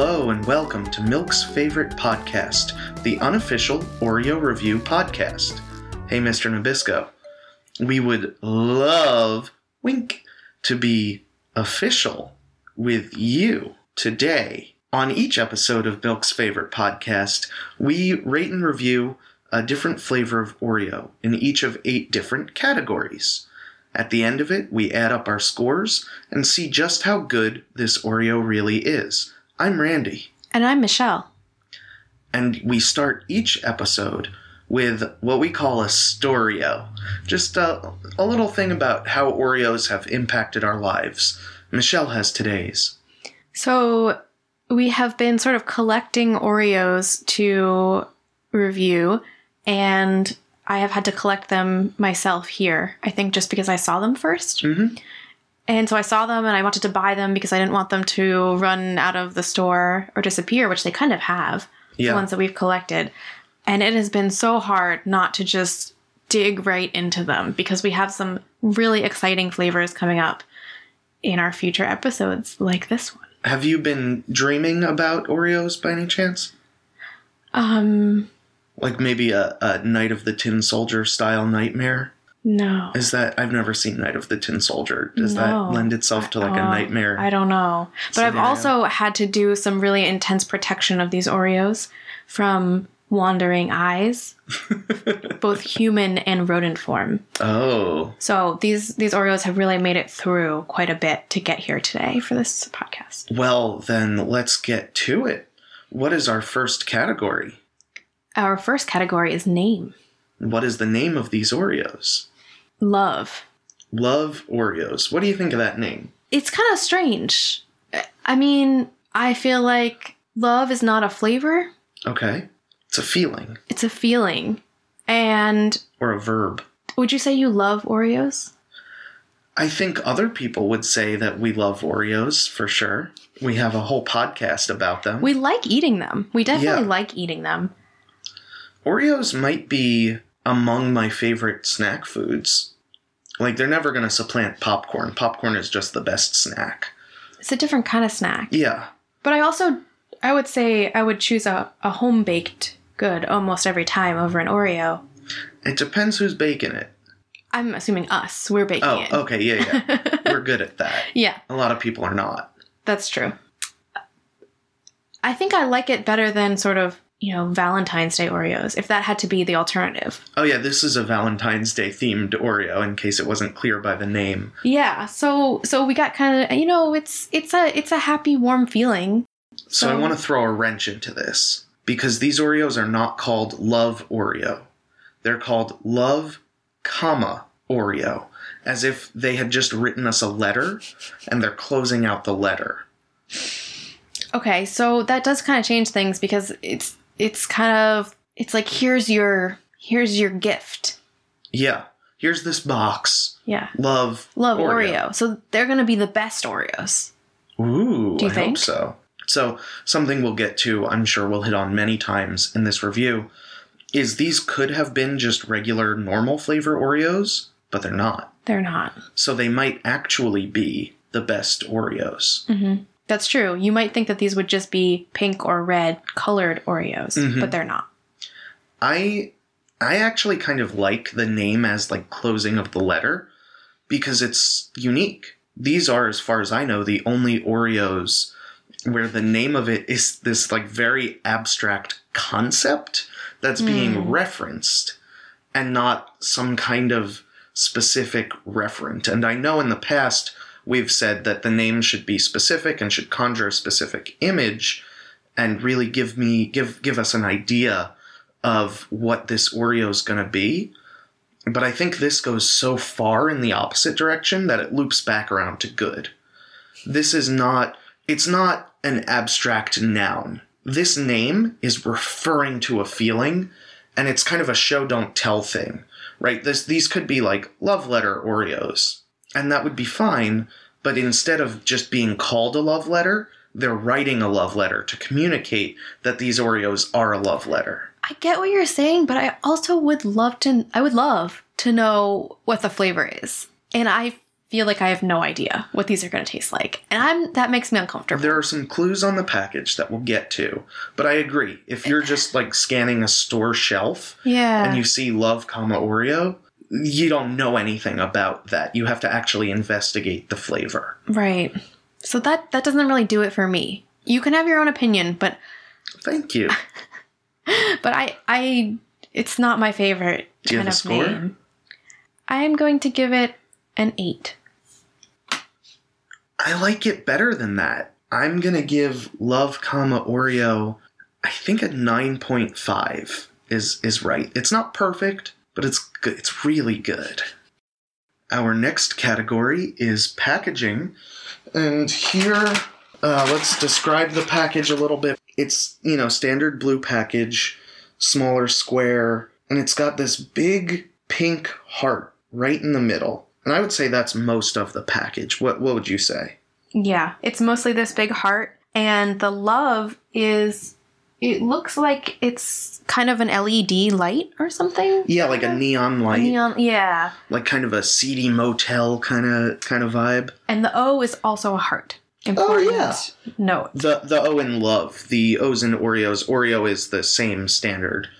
Hello and welcome to Milk's Favorite Podcast, the unofficial Oreo review podcast. Hey, Mr. Nabisco, we would love, wink, to be official with you today. On each episode of Milk's Favorite Podcast, we rate and review a different flavor of Oreo in each of 8 different categories. At the end of it, we add up our scores and see just how good this Oreo really is. I'm Randy. And I'm Michelle. And we start each episode with what we call a Storio. Just a little thing about how Oreos have impacted our lives. Michelle has today's. So we have been sort of collecting Oreos to review, and I have had to collect them myself here, I think just because I saw them first. Mm-hmm. And so I saw them and I wanted to buy them because I didn't want them to run out of the store or disappear, which they kind of have, yeah. The ones that we've collected. And it has been so hard not to just dig right into them because we have some really exciting flavors coming up in our future episodes like this one. Have you been dreaming about Oreos by any chance? Like maybe a Night of the Tin Soldier style nightmare? No. Is that... I've never seen Night of the Tin Soldier. Does that lend itself to like a nightmare? I don't know. But scenario? I've also had to do some really intense protection of these Oreos from wandering eyes, both human and rodent form. Oh. So these Oreos have really made it through quite a bit to get here today for this podcast. Well, then let's get to it. What is our first category? Our first category is name. What is the name of these Oreos? Love. Love Oreos. What do you think of that name? It's kind of strange. I mean, I feel like love is not a flavor. Okay. It's a feeling. It's a feeling. And... or a verb. Would you say you love Oreos? I think other people would say that we love Oreos, for sure. We have a whole podcast about them. We like eating them. We definitely like eating them. Oreos might be among my favorite snack foods. Like, they're never going to supplant popcorn. Popcorn is just the best snack. It's a different kind of snack. Yeah. But I would say I would choose a home-baked good almost every time over an Oreo. It depends who's baking it. I'm assuming us. We're baking it. Oh, okay. Yeah. We're good at that. Yeah. A lot of people are not. That's true. I think I like it better than sort of... you know, Valentine's Day Oreos, if that had to be the alternative. Oh, yeah, this is a Valentine's Day themed Oreo, in case it wasn't clear by the name. Yeah, so we got kind of, you know, it's a happy, warm feeling. So I want to throw a wrench into this, because these Oreos are not called Love Oreo. They're called Love, Oreo, as if they had just written us a letter, and they're closing out the letter. Okay, so that does kind of change things, because it's like, here's your gift. Yeah. Here's this box. Yeah. Love Oreo. So they're going to be the best Oreos. Ooh, I hope so. So something we'll get to, I'm sure we'll hit on many times in this review, is these could have been just regular normal flavor Oreos, but they're not. They're not. So they might actually be the best Oreos. Mm-hmm. That's true. You might think that these would just be pink or red colored Oreos, mm-hmm. but they're not. I actually kind of like the name as like closing of the letter because it's unique. These are, as far as I know, the only Oreos where the name of it is this like very abstract concept that's being referenced and not some kind of specific referent. And I know in the past... we've said that the name should be specific and should conjure a specific image and really give us an idea of what this Oreo is going to be. But I think this goes so far in the opposite direction that it loops back around to good. This is not... it's not an abstract noun. This name is referring to a feeling, and it's kind of a show don't tell thing, right? These could be like love letter Oreos. And that would be fine, but instead of just being called a love letter, they're writing a love letter to communicate that these Oreos are a love letter. I get what you're saying, but I also would love to know what the flavor is. And I feel like I have no idea what these are going to taste like. And that makes me uncomfortable. There are some clues on the package that we'll get to. But I agree. If you're just like scanning a store shelf and you see Love, Oreo, you don't know anything about that. You have to actually investigate the flavor. Right. So that doesn't really do it for me. You can have your own opinion, but... Thank you. But I it's not my favorite. Do you have a score? Name. I am going to give it an 8. I like it better than that. I'm going to give Love, Oreo, I think a 9.5 is right. It's not perfect, but it's good. It's really good. Our next category is packaging. And here, let's describe the package a little bit. It's, standard blue package, smaller square, and it's got this big pink heart right in the middle. And I would say that's most of the package. What would you say? Yeah, it's mostly this big heart. And the Love is, it looks like it's kind of an LED light or something. Yeah, like a neon light. Yeah. Like kind of a seedy motel kind of vibe. And the O is also a heart. Important note. The O in Love. The O's in Oreos. Oreo is the same standard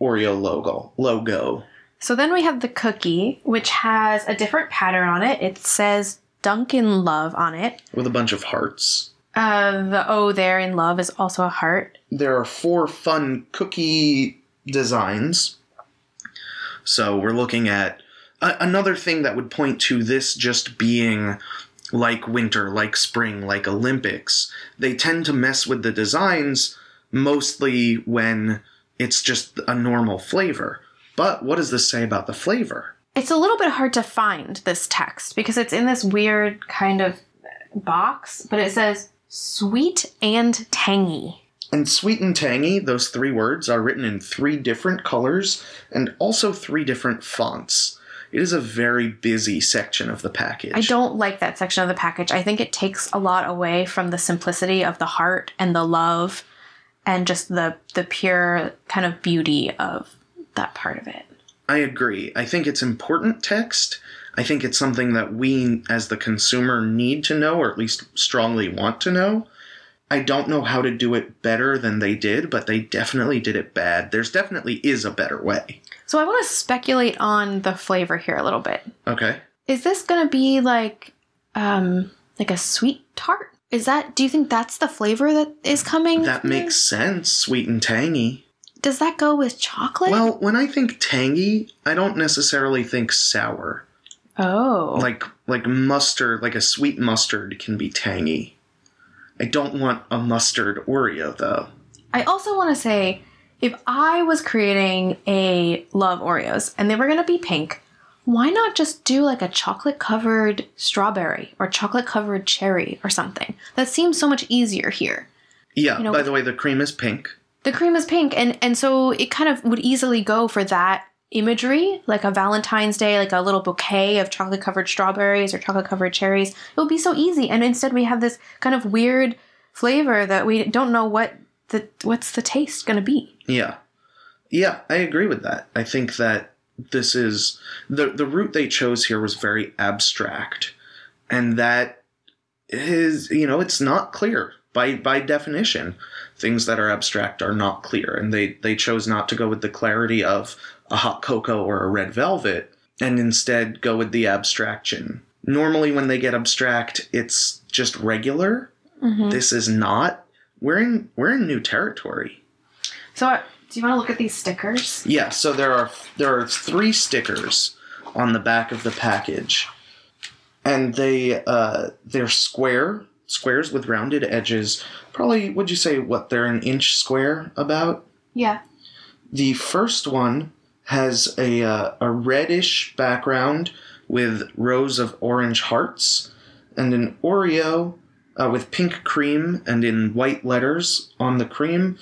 Oreo logo. So then we have the cookie, which has a different pattern on it. It says Dunkin' Love on it. With a bunch of hearts. The O there in Love is also a heart. There are 4 fun cookie designs. So we're looking at another thing that would point to this just being like winter, like spring, like Olympics. They tend to mess with the designs mostly when it's just a normal flavor. But what does this say about the flavor? It's a little bit hard to find this text because it's in this weird kind of box, but it says sweet and tangy. And sweet and tangy, those 3 words, are written in 3 different colors and also 3 different fonts. It is a very busy section of the package. I don't like that section of the package. I think it takes a lot away from the simplicity of the heart and the love and just the pure kind of beauty of that part of it. I agree. I think it's important text. I think it's something that we as the consumer need to know, or at least strongly want to know. I don't know how to do it better than they did, but they definitely did it bad. There's definitely is a better way. So I want to speculate on the flavor here a little bit. Okay. Is this going to be like a sweet tart? Do you think that's the flavor that is coming? That makes sense. Sweet and tangy. Does that go with chocolate? Well, when I think tangy, I don't necessarily think sour. Oh. Like mustard, like a sweet mustard can be tangy. I don't want a mustard Oreo, though. I also want to say, if I was creating a Love Oreos and they were going to be pink, why not just do like a chocolate-covered strawberry or chocolate-covered cherry or something? That seems so much easier here. Yeah, by the way, the cream is pink. The cream is pink, and so it kind of would easily go for that imagery, like a Valentine's Day, like a little bouquet of chocolate-covered strawberries or chocolate-covered cherries. It would be so easy, and instead we have this kind of weird flavor that we don't know what's the taste going to be. Yeah. Yeah, I agree with that. I think that this is... The route they chose here was very abstract, and that is, it's not clear. By definition, things that are abstract are not clear, and they chose not to go with the clarity of a hot cocoa or a red velvet, and instead go with the abstraction. Normally when they get abstract, it's just regular. Mm-hmm. This is not. We're in new territory. So do you want to look at these stickers? Yeah, so there are 3 stickers on the back of the package, and they're square. Squares with rounded edges. Probably, would you say, they're an inch square about? Yeah. The first one has a reddish background with rows of orange hearts and an Oreo with pink cream, and in white letters on the cream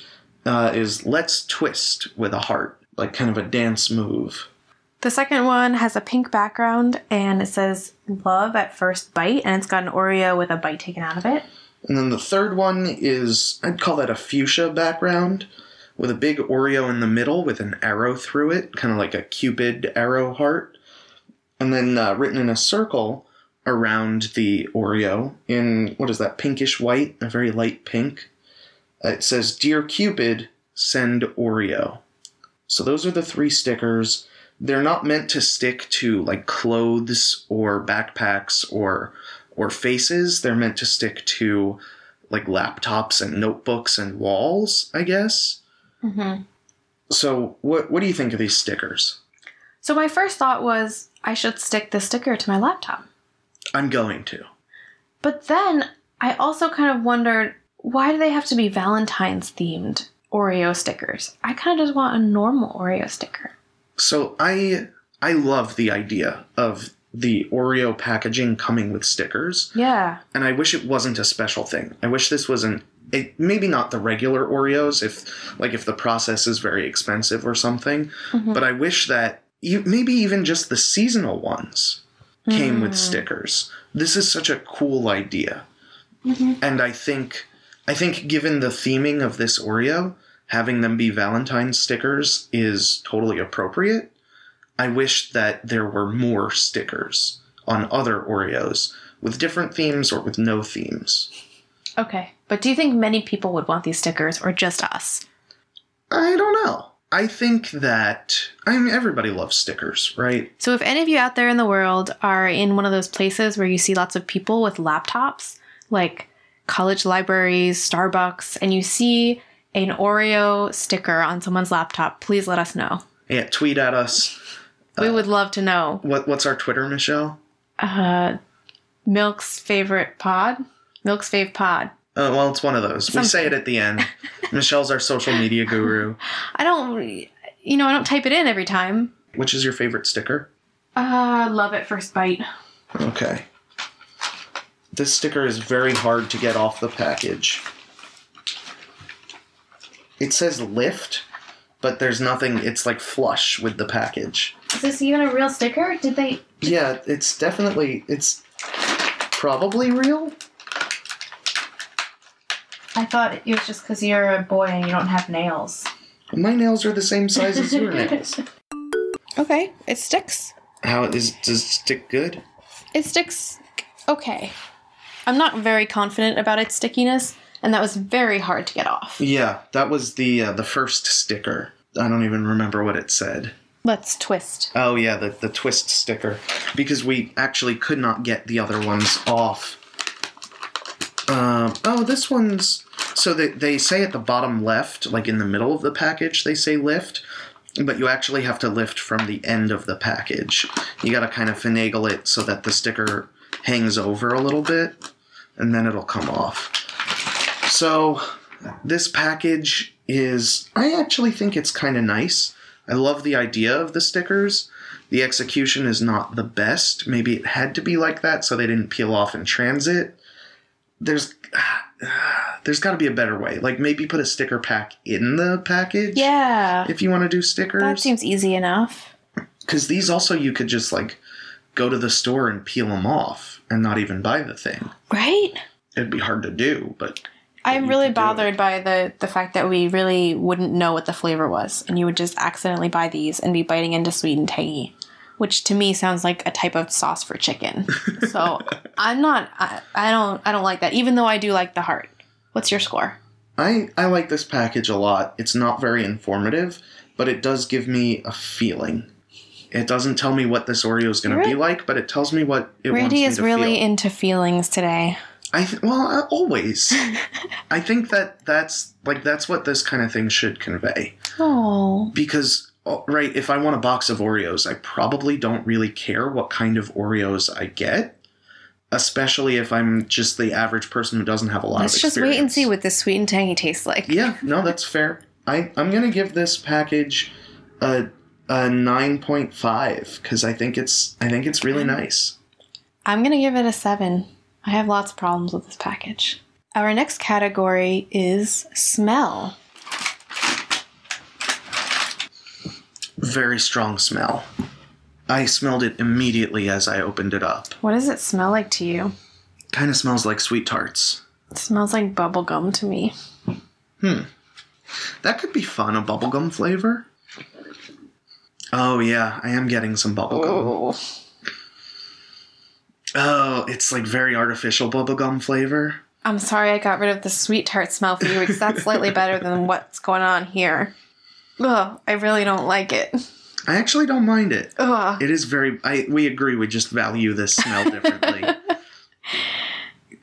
is Let's Twist with a heart, like kind of a dance move. The second one has a pink background, and it says Love at First Bite, and it's got an Oreo with a bite taken out of it. And then the third one is, I'd call that a fuchsia background, with a big Oreo in the middle with an arrow through it, kind of like a Cupid arrow heart. And then written in a circle around the Oreo in, what is that, pinkish white, a very light pink. It says, Dear Cupid, send Oreo. So those are the three stickers. They're not meant to stick to like clothes or backpacks or faces. They're meant to stick to like laptops and notebooks and walls, I guess. Mm-hmm. So what do you think of these stickers? So my first thought was I should stick this sticker to my laptop. I'm going to. But then I also kind of wondered, why do they have to be Valentine's themed Oreo stickers? I kind of just want a normal Oreo sticker. So I love the idea of the Oreo packaging coming with stickers. Yeah. And I wish it wasn't a special thing. I wish this was maybe not the regular Oreos if the process is very expensive or something. Mm-hmm. But I wish that maybe even just the seasonal ones came with stickers. This is such a cool idea. Mm-hmm. And I think given the theming of this Oreo, having them be Valentine's stickers is totally appropriate. I wish that there were more stickers on other Oreos with different themes or with no themes. Okay, but do you think many people would want these stickers or just us? I don't know. I think that, everybody loves stickers, right? So if any of you out there in the world are in one of those places where you see lots of people with laptops, like college libraries, Starbucks, and you see an Oreo sticker on someone's laptop, please let us know. Yeah, tweet at us. We would love to know. What's our Twitter, Michelle? Milk's Favorite Pod. Milk's Fave Pod. Well, it's one of those. Something. We say it at the end. Michelle's our social media guru. I don't type it in every time. Which is your favorite sticker? Love at First Bite. Okay. This sticker is very hard to get off the package. It says lift, but there's nothing. It's like flush with the package. Is this even a real sticker? Did they? Yeah, it's definitely. It's probably real. I thought it was just because you're a boy and you don't have nails. My nails are the same size as your nails. Okay, it sticks. Does it stick good? It sticks okay. I'm not very confident about its stickiness, and that was very hard to get off. Yeah, that was the first sticker. I don't even remember what it said. Let's twist. Oh, yeah, the twist sticker. Because we actually could not get the other ones off. This one's... So they say at the bottom left, like in the middle of the package, they say lift. But you actually have to lift from the end of the package. You got to kind of finagle it so that the sticker hangs over a little bit. And then it'll come off. So this package is... I actually think it's kind of nice. I love the idea of the stickers. The execution is not the best. Maybe it had to be like that so they didn't peel off in transit. There's got to be a better way. Like maybe put a sticker pack in the package. Yeah. If you want to do stickers. That seems easy enough. Because these also you could just like go to the store and peel them off and not even buy the thing. Right? It'd be hard to do, but... I'm really bothered by the fact that we really wouldn't know what the flavor was. And you would just accidentally buy these and be biting into sweet and tangy. Which to me sounds like a type of sauce for chicken. So I'm not... I don't like that, even though I do like the heart. What's your score? I like this package a lot. It's not very informative, but it does give me a feeling. It doesn't tell me what this Oreo is going to be like, but it tells me what it wants me to feel. Randy is really into feelings today. Always. I think that's what this kind of thing should convey. Oh. Because... Right, if I want a box of Oreos, I probably don't really care what kind of Oreos I get, especially if I'm just the average person who doesn't have a lot of experience. Let's just wait and see what this sweet and tangy tastes like. Yeah, no, that's fair. I'm going to give this package a 9.5 because I think it's really nice. I'm going to give it a 7. I have lots of problems with this package. Our next category is smell. Very strong smell. I smelled it immediately as I opened it up. What does it smell like to you? Kind of smells like Sweet Tarts. It smells like bubblegum to me. That could be fun, a bubblegum flavor. Oh yeah, I am getting some bubblegum. Oh, it's like very artificial bubblegum flavor. I'm sorry I got rid of the Sweet Tart smell for you because that's slightly better than what's going on here. Ugh, I really don't like it. I actually don't mind it. Ugh. It is very... we agree. We just value this smell differently.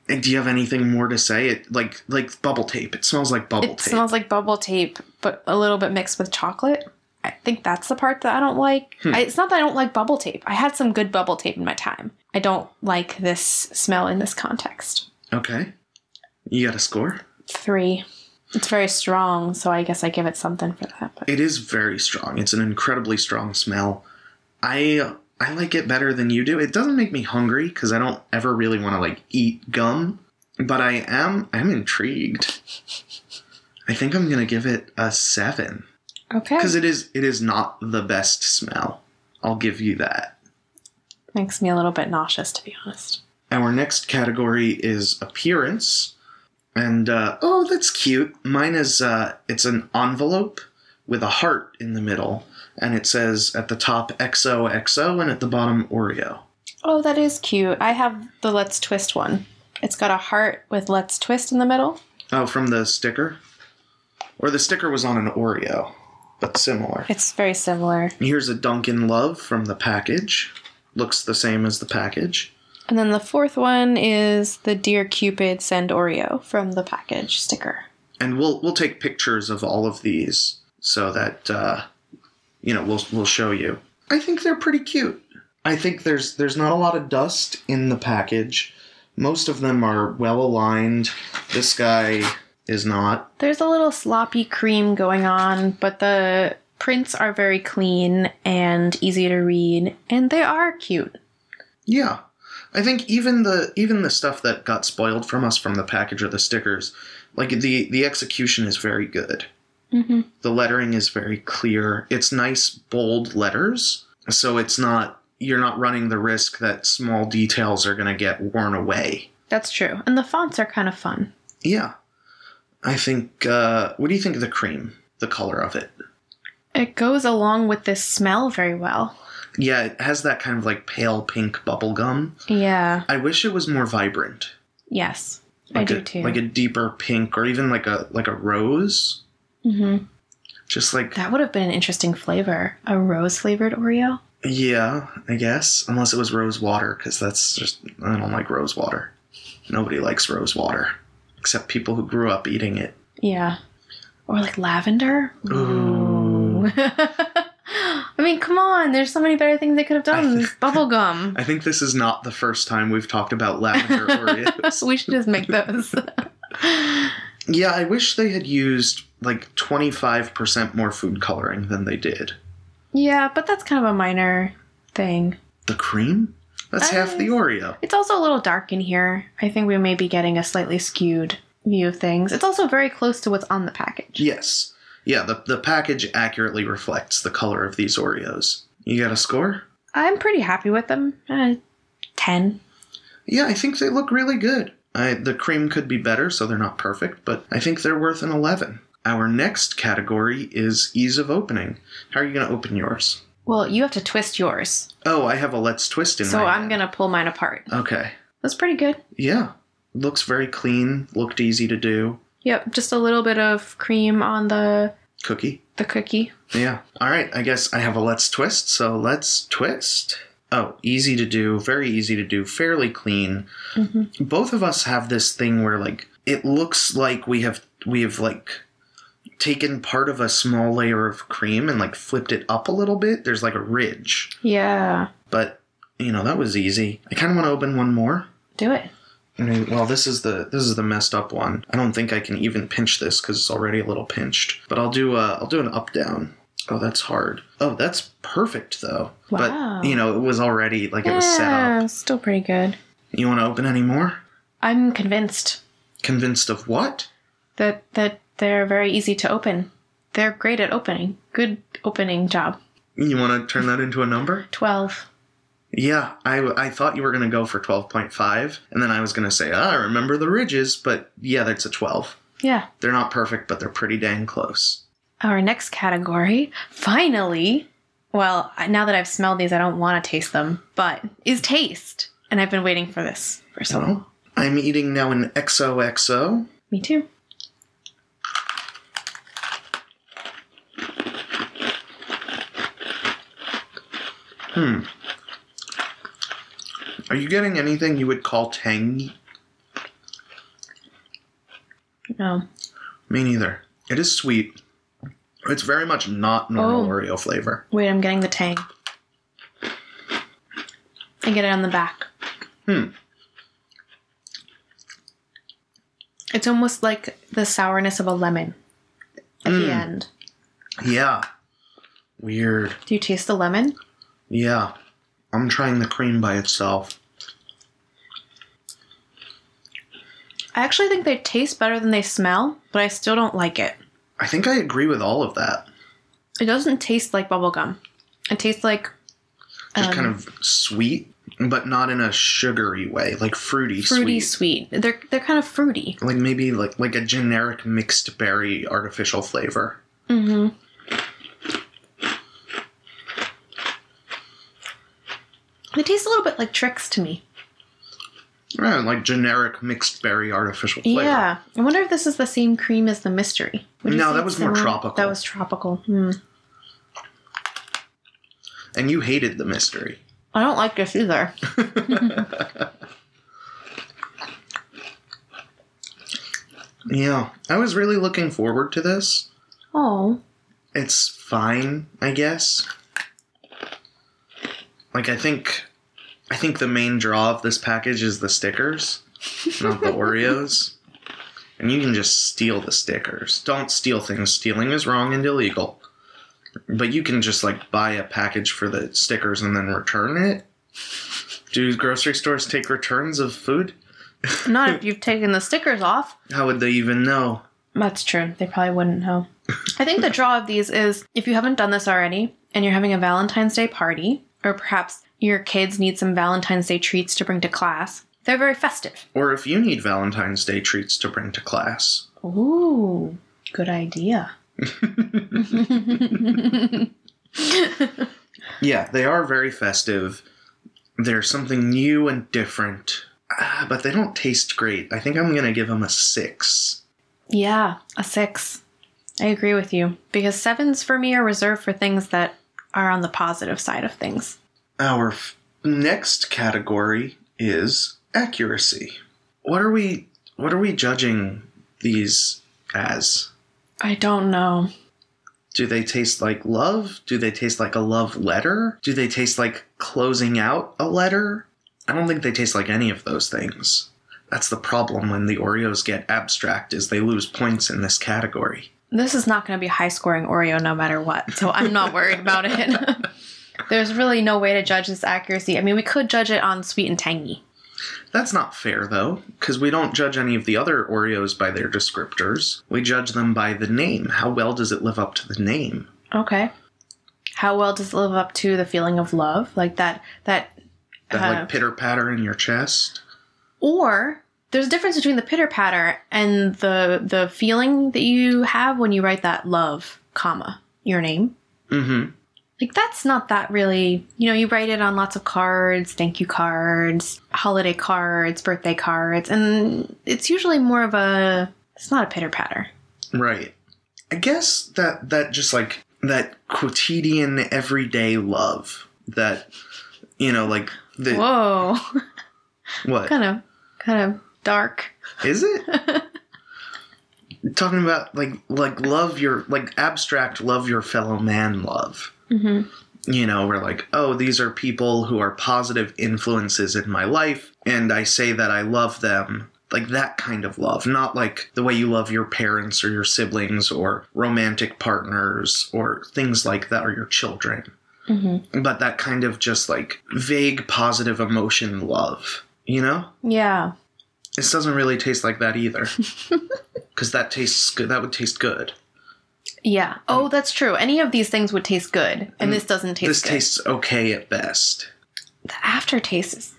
And do you have anything more to say? It like bubble tape. It smells like bubble tape. It smells like bubble tape, but a little bit mixed with chocolate. I think that's the part that I don't like. It's not that I don't like bubble tape. I had some good bubble tape in my time. I don't like this smell in this context. Okay. You got a score? 3. It's very strong, so I guess I give it something for that. But. It is very strong. It's an incredibly strong smell. I like it better than you do. It doesn't make me hungry because I don't ever really want to eat gum, but I'm intrigued. I think I'm gonna give it a 7. Okay. Because it is not the best smell. I'll give you that. Makes me a little bit nauseous, to be honest. Our next category is appearance. And, oh, that's cute. Mine is, it's an envelope with a heart in the middle. And it says at the top XOXO and at the bottom Oreo. Oh, that is cute. I have the Let's Twist one. It's got a heart with Let's Twist in the middle. Oh, from the sticker? Or the sticker was on an Oreo, but similar. It's very similar. Here's a Dunkin' Love from the package. Looks the same as the package. And then the fourth one is the Dear Cupid Send Oreo from the package sticker. And we'll take pictures of all of these so that, we'll show you. I think they're pretty cute. I think there's not a lot of dust in the package. Most of them are well aligned. This guy is not. There's a little sloppy cream going on, but the prints are very clean and easy to read, and they are cute. Yeah. I think even the stuff that got spoiled from us from the package or the stickers, the execution is very good. Mm-hmm. The lettering is very clear. It's nice, bold letters. So you're not running the risk that small details are going to get worn away. That's true. And the fonts are kind of fun. Yeah. I think, what do you think of the cream, the color of it? It goes along with this smell very well. Yeah, it has that kind of pale pink bubblegum. Yeah. I wish it was more vibrant. Yes, I do too. Like a deeper pink or even like a rose. Mm-hmm. Just like... That would have been an interesting flavor. A rose-flavored Oreo? Yeah, I guess. Unless it was rose water, because that's just... I don't like rose water. Nobody likes rose water. Except people who grew up eating it. Yeah. Or lavender? Ooh. I mean, come on. There's so many better things they could have done. Bubblegum. I think this is not the first time we've talked about lavender Oreos. We should just make those. Yeah, I wish they had used 25% more food coloring than they did. Yeah, but that's kind of a minor thing. The cream? That's half the Oreo. It's also a little dark in here. I think we may be getting a slightly skewed view of things. It's also very close to what's on the package. Yes. Yeah, the package accurately reflects the color of these Oreos. You got a score? I'm pretty happy with them. 10. Yeah, I think they look really good. The cream could be better, so they're not perfect, but I think they're worth an 11. Our next category is ease of opening. How are you going to open yours? Well, you have to twist yours. Oh, I have a Let's Twist in mine. So I'm going to pull mine apart. Okay. That's pretty good. Yeah. Looks very clean. Looked easy to do. Yep, just a little bit of cream on the... Cookie? The cookie. Yeah. All right, I guess I have a Let's Twist, so let's twist. Oh, easy to do, very easy to do, fairly clean. Mm-hmm. Both of us have this thing where, it looks like we have taken part of a small layer of cream and, flipped it up a little bit. There's, a ridge. Yeah. But, that was easy. I kind of want to open one more. Do it. Well, this is the messed up one. I don't think I can even pinch this because it's already a little pinched. But I'll do an up down. Oh, that's hard. Oh, that's perfect though. Wow. But it was already it was set up. Yeah, still pretty good. You want to open any more? I'm convinced. Convinced of what? That they're very easy to open. They're great at opening. Good opening job. You want to turn that into a number? 12. Yeah, I thought you were going to go for 12.5, and then I was going to say, I remember the ridges, but yeah, that's a 12. Yeah. They're not perfect, but they're pretty dang close. Our next category, finally, well, now that I've smelled these, I don't want to taste them, but is taste. And I've been waiting for this for so long. I'm eating now an XOXO. Me too. Are you getting anything you would call tangy? No. Me neither. It is sweet. It's very much not normal Oreo flavor. Wait, I'm getting the tang. I get it on the back. It's almost like the sourness of a lemon at the end. Yeah. Weird. Do you taste the lemon? Yeah. I'm trying the cream by itself. I actually think they taste better than they smell, but I still don't like it. I think I agree with all of that. It doesn't taste like bubblegum. It tastes like... just kind of sweet, but not in a sugary way. Like fruity sweet. They're kind of fruity. Like maybe like a generic mixed berry artificial flavor. Mm-hmm. It tastes a little bit like Trix to me. Yeah, like generic mixed berry artificial flavor. Yeah. I wonder if this is the same cream as the mystery. No, that was more tropical. That was tropical. And you hated the mystery. I don't like this either. Yeah. I was really looking forward to this. Oh. It's fine, I guess. Like, I think the main draw of this package is the stickers, not the Oreos. And you can just steal the stickers. Don't steal things. Stealing is wrong and illegal. But you can just, like, buy a package for the stickers and then return it. Do grocery stores take returns of food? Not if you've taken the stickers off. How would they even know? That's true. They probably wouldn't know. I think the draw of these is, if you haven't done this already, and you're having a Valentine's Day party... Or perhaps your kids need some Valentine's Day treats to bring to class. They're very festive. Or if you need Valentine's Day treats to bring to class. Ooh, good idea. Yeah, they are very festive. They're something new and different. But they don't taste great. I think I'm going to give them a 6. Yeah, a 6. I agree with you. Because 7s for me are reserved for things that are on the positive side of things. Our next category is accuracy. What are we judging these as? I don't know. Do they taste like love? Do they taste like a love letter? Do they taste like closing out a letter? I don't think they taste like any of those things. That's the problem when the Oreos get abstract, is they lose points in this category. This is not going to be a high-scoring Oreo no matter what, so I'm not worried about it. There's really no way to judge this accuracy. I mean, we could judge it on sweet and tangy. That's not fair, though, because we don't judge any of the other Oreos by their descriptors. We judge them by the name. How well does it live up to the name? Okay. How well does it live up to the feeling of love? Like that pitter-patter in your chest? Or... There's a difference between the pitter-patter and the feeling that you have when you write that love, comma, your name. Mm-hmm. Like, that's not that really... You know, you write it on lots of cards, thank you cards, holiday cards, birthday cards, and it's usually more of a... It's not a pitter-patter. Right. I guess that just, like, that quotidian, everyday love that, you know, like... the Whoa. What? Kind of... Dark. Is it? Talking about like love your, like, abstract love your fellow man love. Mm-hmm. You know, we're like, oh, these are people who are positive influences in my life, and I say that I love them. Like that kind of love, not like the way you love your parents or your siblings or romantic partners or things like that, or your children. Mm-hmm. But that kind of just like vague positive emotion love, you know? Yeah. This doesn't really taste like that either, because that tastes good. That would taste good. Yeah. Oh, that's true. Any of these things would taste good, and this doesn't taste good. This tastes okay at best. The aftertaste is...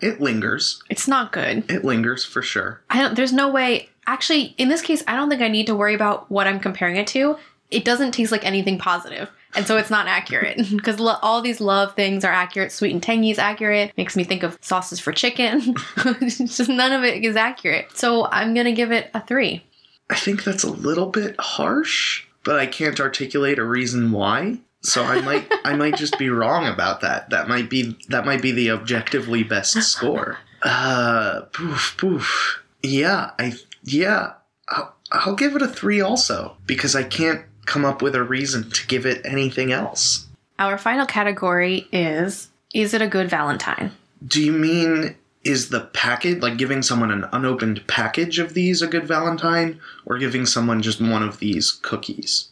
It lingers. It's not good. It lingers, for sure. There's no way... Actually, in this case, I don't think I need to worry about what I'm comparing it to. It doesn't taste like anything positive. And so it's not accurate because all these love things are accurate. Sweet and tangy is accurate. Makes me think of sauces for chicken. Just none of it is accurate. So I'm going to give it a 3. I think that's a little bit harsh, but I can't articulate a reason why. So I might just be wrong about that. That might be the objectively best score. Yeah. I'll give it a 3 also because I can't come up with a reason to give it anything else. Our final category is it a good Valentine? Do you mean is the package, like giving someone an unopened package of these a good Valentine, or giving someone just one of these cookies?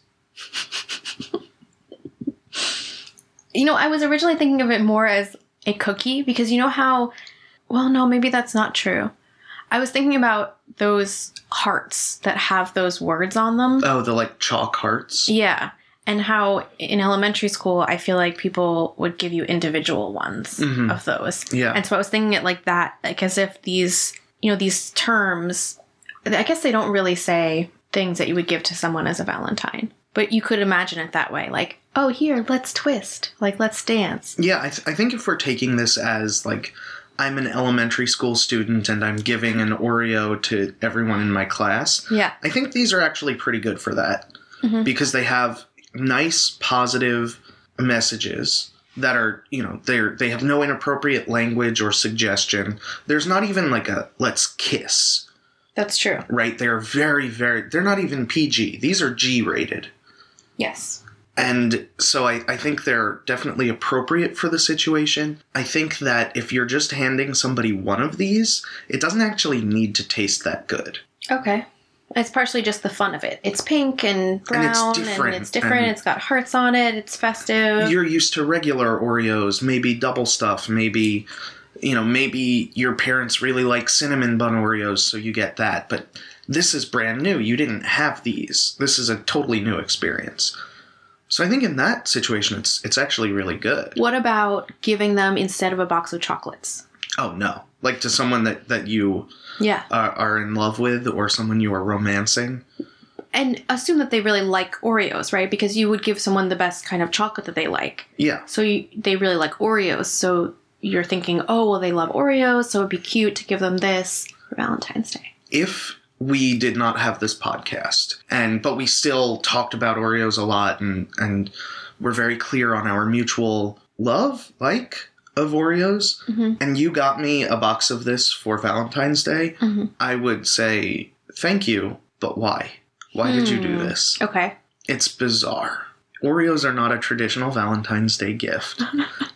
You know, I was originally thinking of it more as a cookie because you know how, well, no, maybe that's not true. I was thinking about those hearts that have those words on them. Oh, the like chalk hearts? Yeah. And how in elementary school, I feel like people would give you individual ones mm-hmm. of those. Yeah. And so I was thinking it like that, like as if these, you know, these terms, I guess they don't really say things that you would give to someone as a Valentine. But you could imagine it that way, like, oh, here, let's twist, like, let's dance. Yeah, I think if we're taking this as like, I'm an elementary school student and I'm giving an Oreo to everyone in my class. Yeah. I think these are actually pretty good for that mm-hmm. because they have nice, positive messages that are, you know, they have no inappropriate language or suggestion. There's not even like a let's kiss. That's true. Right. They're very, very, they're not even PG. These are G rated. Yes. And so I think they're definitely appropriate for the situation. I think that if you're just handing somebody one of these, it doesn't actually need to taste that good. Okay. It's partially just the fun of it. It's pink and brown and it's different. It's got hearts on it. It's festive. You're used to regular Oreos, maybe double stuff, maybe, you know, maybe your parents really like cinnamon bun Oreos, so you get that. But this is brand new. You didn't have these. This is a totally new experience. So I think in that situation, it's actually really good. What about giving them instead of a box of chocolates? Oh, no. Like to someone that you are in love with or someone you are romancing. And assume that they really like Oreos, right? Because you would give someone the best kind of chocolate that they like. Yeah. So they really like Oreos. So you're thinking, oh, well, they love Oreos. So it'd be cute to give them this for Valentine's Day. If we did not have this podcast, but we still talked about Oreos a lot and we're very clear on our mutual love, like, of Oreos, mm-hmm. and you got me a box of this for Valentine's Day, mm-hmm. I would say, thank you, but why? Why did you do this? Okay. It's bizarre. Oreos are not a traditional Valentine's Day gift.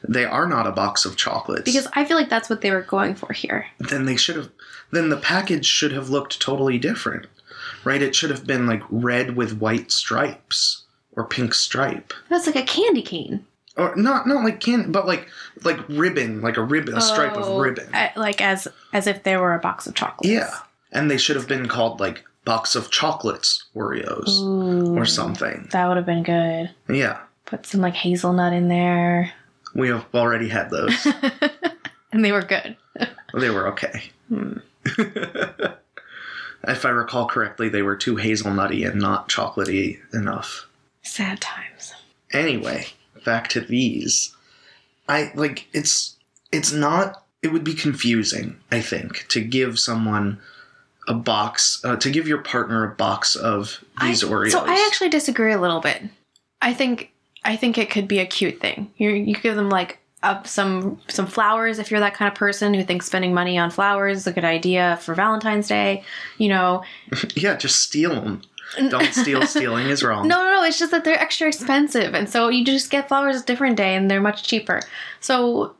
They are not a box of chocolates. Because I feel like that's what they were going for here. Then the package should have looked totally different, right? It should have been like red with white stripes or pink stripe. That's like a candy cane. Or not like candy, but like ribbon, like a ribbon, stripe of ribbon. Like as if they were a box of chocolates. Yeah. And they should have been called like box of chocolates Oreos. Ooh, or something. That would have been good. Yeah. Put some like hazelnut in there. We have already had those. And they were good. They were okay. If I recall correctly, they were too hazelnutty and not chocolatey enough. Sad times. Anyway, back to these. It would be confusing, I think, to give someone a box, to give your partner a box of these Oreos. So I actually disagree a little bit. I think it could be a cute thing. You give them like some flowers if you're that kind of person who thinks spending money on flowers is a good idea for Valentine's Day, you know. Yeah, just steal them. Don't steal. Stealing is wrong. No, it's just that they're extra expensive. And so you just get flowers a different day and they're much cheaper. So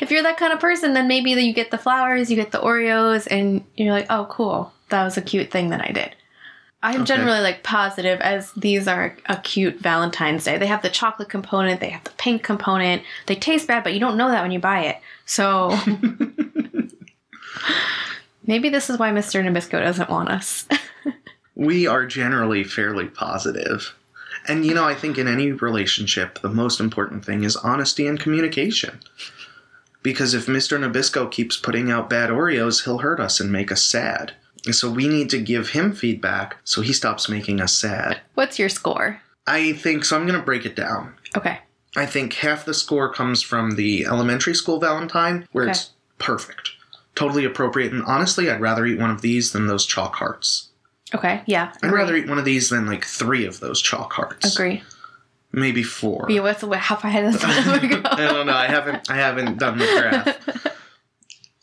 if you're that kind of person, then maybe you get the flowers, you get the Oreos, and you're like, oh, cool. That was a cute thing that I did. I'm generally like positive as these are a cute Valentine's Day. They have the chocolate component. They have the pink component. They taste bad, but you don't know that when you buy it. So maybe this is why Mr. Nabisco doesn't want us. We are generally fairly positive. And, you know, I think in any relationship, the most important thing is honesty and communication. Because if Mr. Nabisco keeps putting out bad Oreos, he'll hurt us and make us sad. So we need to give him feedback so he stops making us sad. What's your score? I think, so I'm going to break it down. Okay. I think half the score comes from the elementary school Valentine, where it's perfect. Totally appropriate. And honestly, I'd rather eat one of these than those chalk hearts. Okay, yeah. I'd rather eat one of these than, like, 3 of those chalk hearts. Agree. Maybe 4. Yeah, what's how far does that go? I don't know. I haven't done the graph.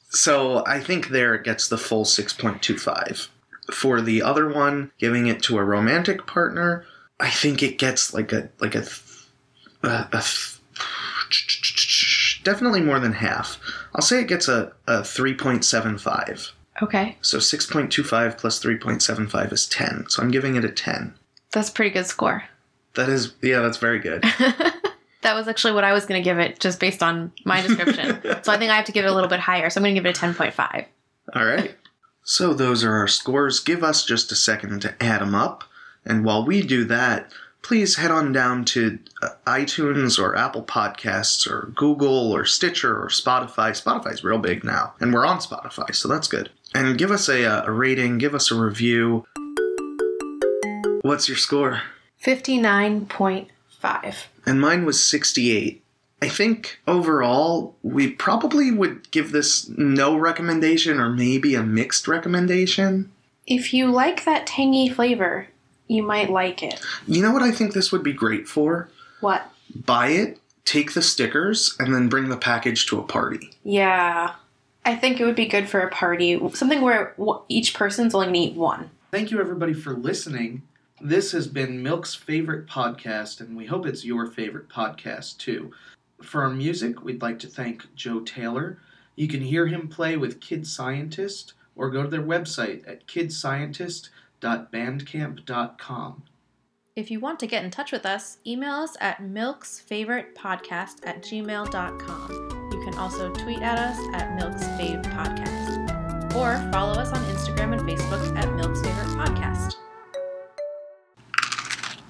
So I think there it gets the full 6.25. For the other one, giving it to a romantic partner, I think it gets definitely more than half. I'll say it gets a 3.75. Okay. So 6.25 plus 3.75 is 10. So I'm giving it a 10. That's a pretty good score. That is, yeah, that's very good. That was actually what I was going to give it just based on my description. So I think I have to give it a little bit higher. So I'm going to give it a 10.5. All right. So those are our scores. Give us just a second to add them up. And while we do that, please head on down to iTunes or Apple Podcasts or Google or Stitcher or Spotify. Spotify's real big now. And we're on Spotify, so that's good. And give us a rating. Give us a review. What's your score? 59.5. And mine was 68. I think overall, we probably would give this no recommendation or maybe a mixed recommendation. If you like that tangy flavor, you might like it. You know what I think this would be great for? What? Buy it, take the stickers, and then bring the package to a party. Yeah. I think it would be good for a party. Something where each person's only going to eat one. Thank you, everybody, for listening. This has been Milk's Favorite Podcast, and we hope it's your favorite podcast, too. For our music, we'd like to thank Joe Taylor. You can hear him play with Kid Scientist, or go to their website at kidscientist.bandcamp.com. If you want to get in touch with us, email us at milksfavoritepodcast@gmail.com. You can also tweet at us at milksfavepodcast, or follow us on Instagram and